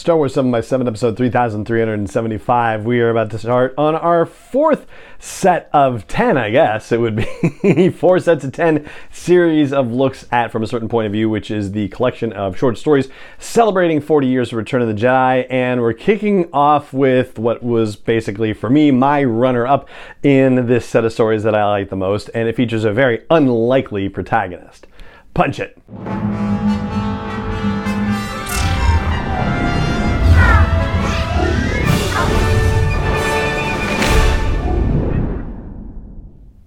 Star Wars 7x7, episode 3,375. We are about to start on our fourth set of 10, I guess it would be. Four sets of 10 series of looks at From a Certain Point of View, which is the collection of short stories celebrating 40 years of Return of the Jedi. And we're kicking off with what was basically, for me, my runner-up in this set of stories that I like the most. And it features a very unlikely protagonist. Punch it.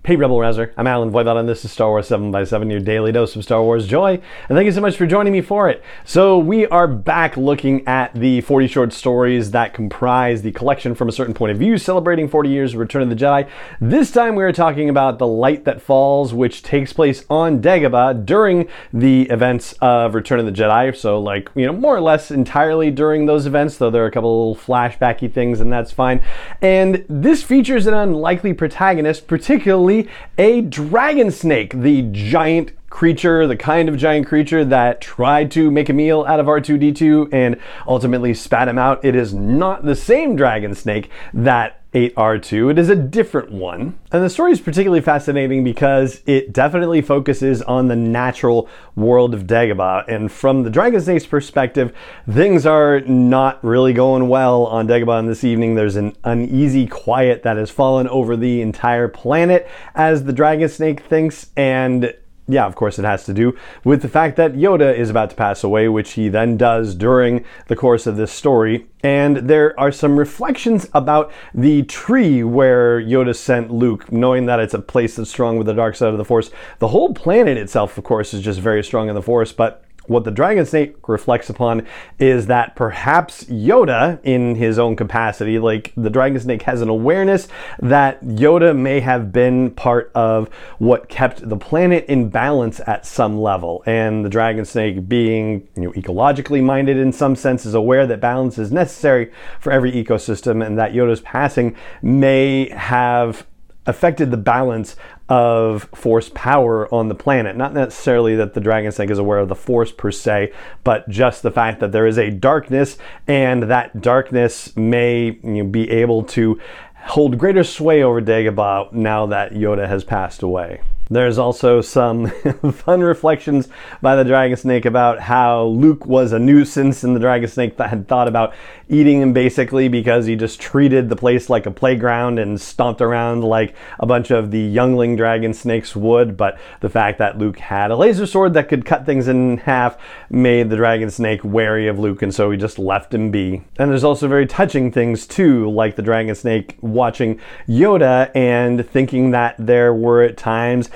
Hey Rebel Rouser, I'm Alan Voivod and this is Star Wars 7x7, your daily dose of Star Wars joy, and thank you so much for joining me for it. So we are back looking at the 40 short stories that comprise the collection From a Certain Point of View, celebrating 40 years of Return of the Jedi. This time we are talking about The Light That Falls, which takes place on Dagobah during the events of Return of the Jedi. So like, you know, more or less entirely during those events, though there are a couple little flashbacky things and that's fine. And this features an unlikely protagonist, particularly a dragon snake, the giant creature, the kind of giant creature that tried to make a meal out of R2-D2 and ultimately spat him out. It is not the same dragon snake that ate R2. It is a different one. And the story is particularly fascinating because it definitely focuses on the natural world of Dagobah. And from the dragon snake's perspective, things are not really going well on Dagobah. And this evening, there's an uneasy quiet that has fallen over the entire planet, as the dragon snake thinks. And yeah, of course it has to do with the fact that Yoda is about to pass away, which he then does during the course of this story. And there are some reflections about the tree where Yoda sent Luke, knowing that it's a place that's strong with the dark side of the Force. The whole planet itself, of course, is just very strong in the Force, but what the dragon snake reflects upon is that perhaps Yoda, in his own capacity, like the dragon snake has an awareness that Yoda may have been part of what kept the planet in balance at some level. And the dragon snake, being, you know, ecologically minded in some sense, is aware that balance is necessary for every ecosystem, and that Yoda's passing may have affected the balance of Force power on the planet. Not necessarily that the dragon snake is aware of the Force per se, but just the fact that there is a darkness, and that darkness may, you know, be able to hold greater sway over Dagobah now that Yoda has passed away. There's also some fun reflections by the dragon snake about how Luke was a nuisance, and the dragon snake had thought about eating him basically because he just treated the place like a playground and stomped around like a bunch of the youngling dragon snakes would. But the fact that Luke had a laser sword that could cut things in half made the dragon snake wary of Luke, and so he just left him be. And there's also very touching things too, like the dragon snake watching Yoda and thinking that there were at times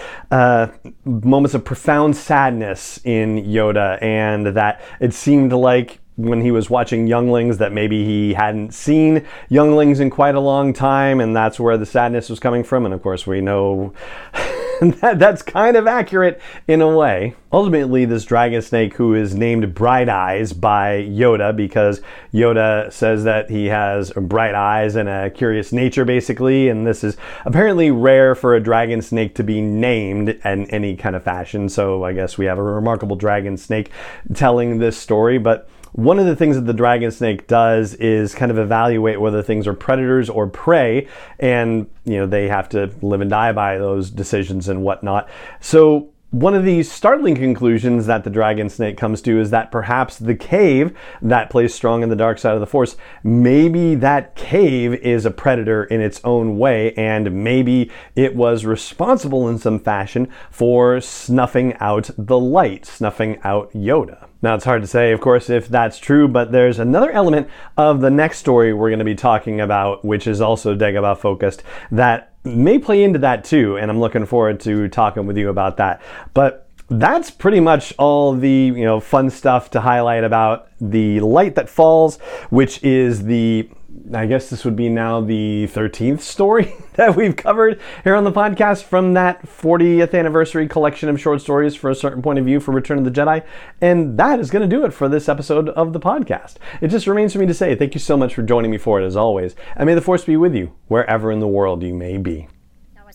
moments of profound sadness in Yoda, and that it seemed like when he was watching younglings that maybe he hadn't seen younglings in quite a long time, and that's where the sadness was coming from. And of course we know that's kind of accurate in a way. Ultimately, this dragon snake, who is named Bright Eyes by Yoda because Yoda says that he has bright eyes and a curious nature basically, and this is apparently rare for a dragon snake to be named in any kind of fashion, so I guess we have a remarkable dragon snake telling this story. But one of the things that the dragon snake does is kind of evaluate whether things are predators or prey, and you know, they have to live and die by those decisions and whatnot. So one of the startling conclusions that the dragon snake comes to is that perhaps the cave that plays strong in the dark side of the Force, maybe that cave is a predator in its own way, and maybe it was responsible in some fashion for snuffing out the light, snuffing out Yoda. Now, it's hard to say, of course, if that's true, but there's another element of the next story we're going to be talking about, which is also Dagobah focused, that may play into that too, and I'm looking forward to talking with you about that. But that's pretty much all the, you know, fun stuff to highlight about The Light That Falls, which is the, I guess this would be now the 13th story that we've covered here on the podcast from that 40th anniversary collection of short stories for a certain point of view for Return of the Jedi. And that is going to do it for this episode of the podcast. It just remains for me to say thank you so much for joining me for it, as always. And may the Force be with you wherever in the world you may be.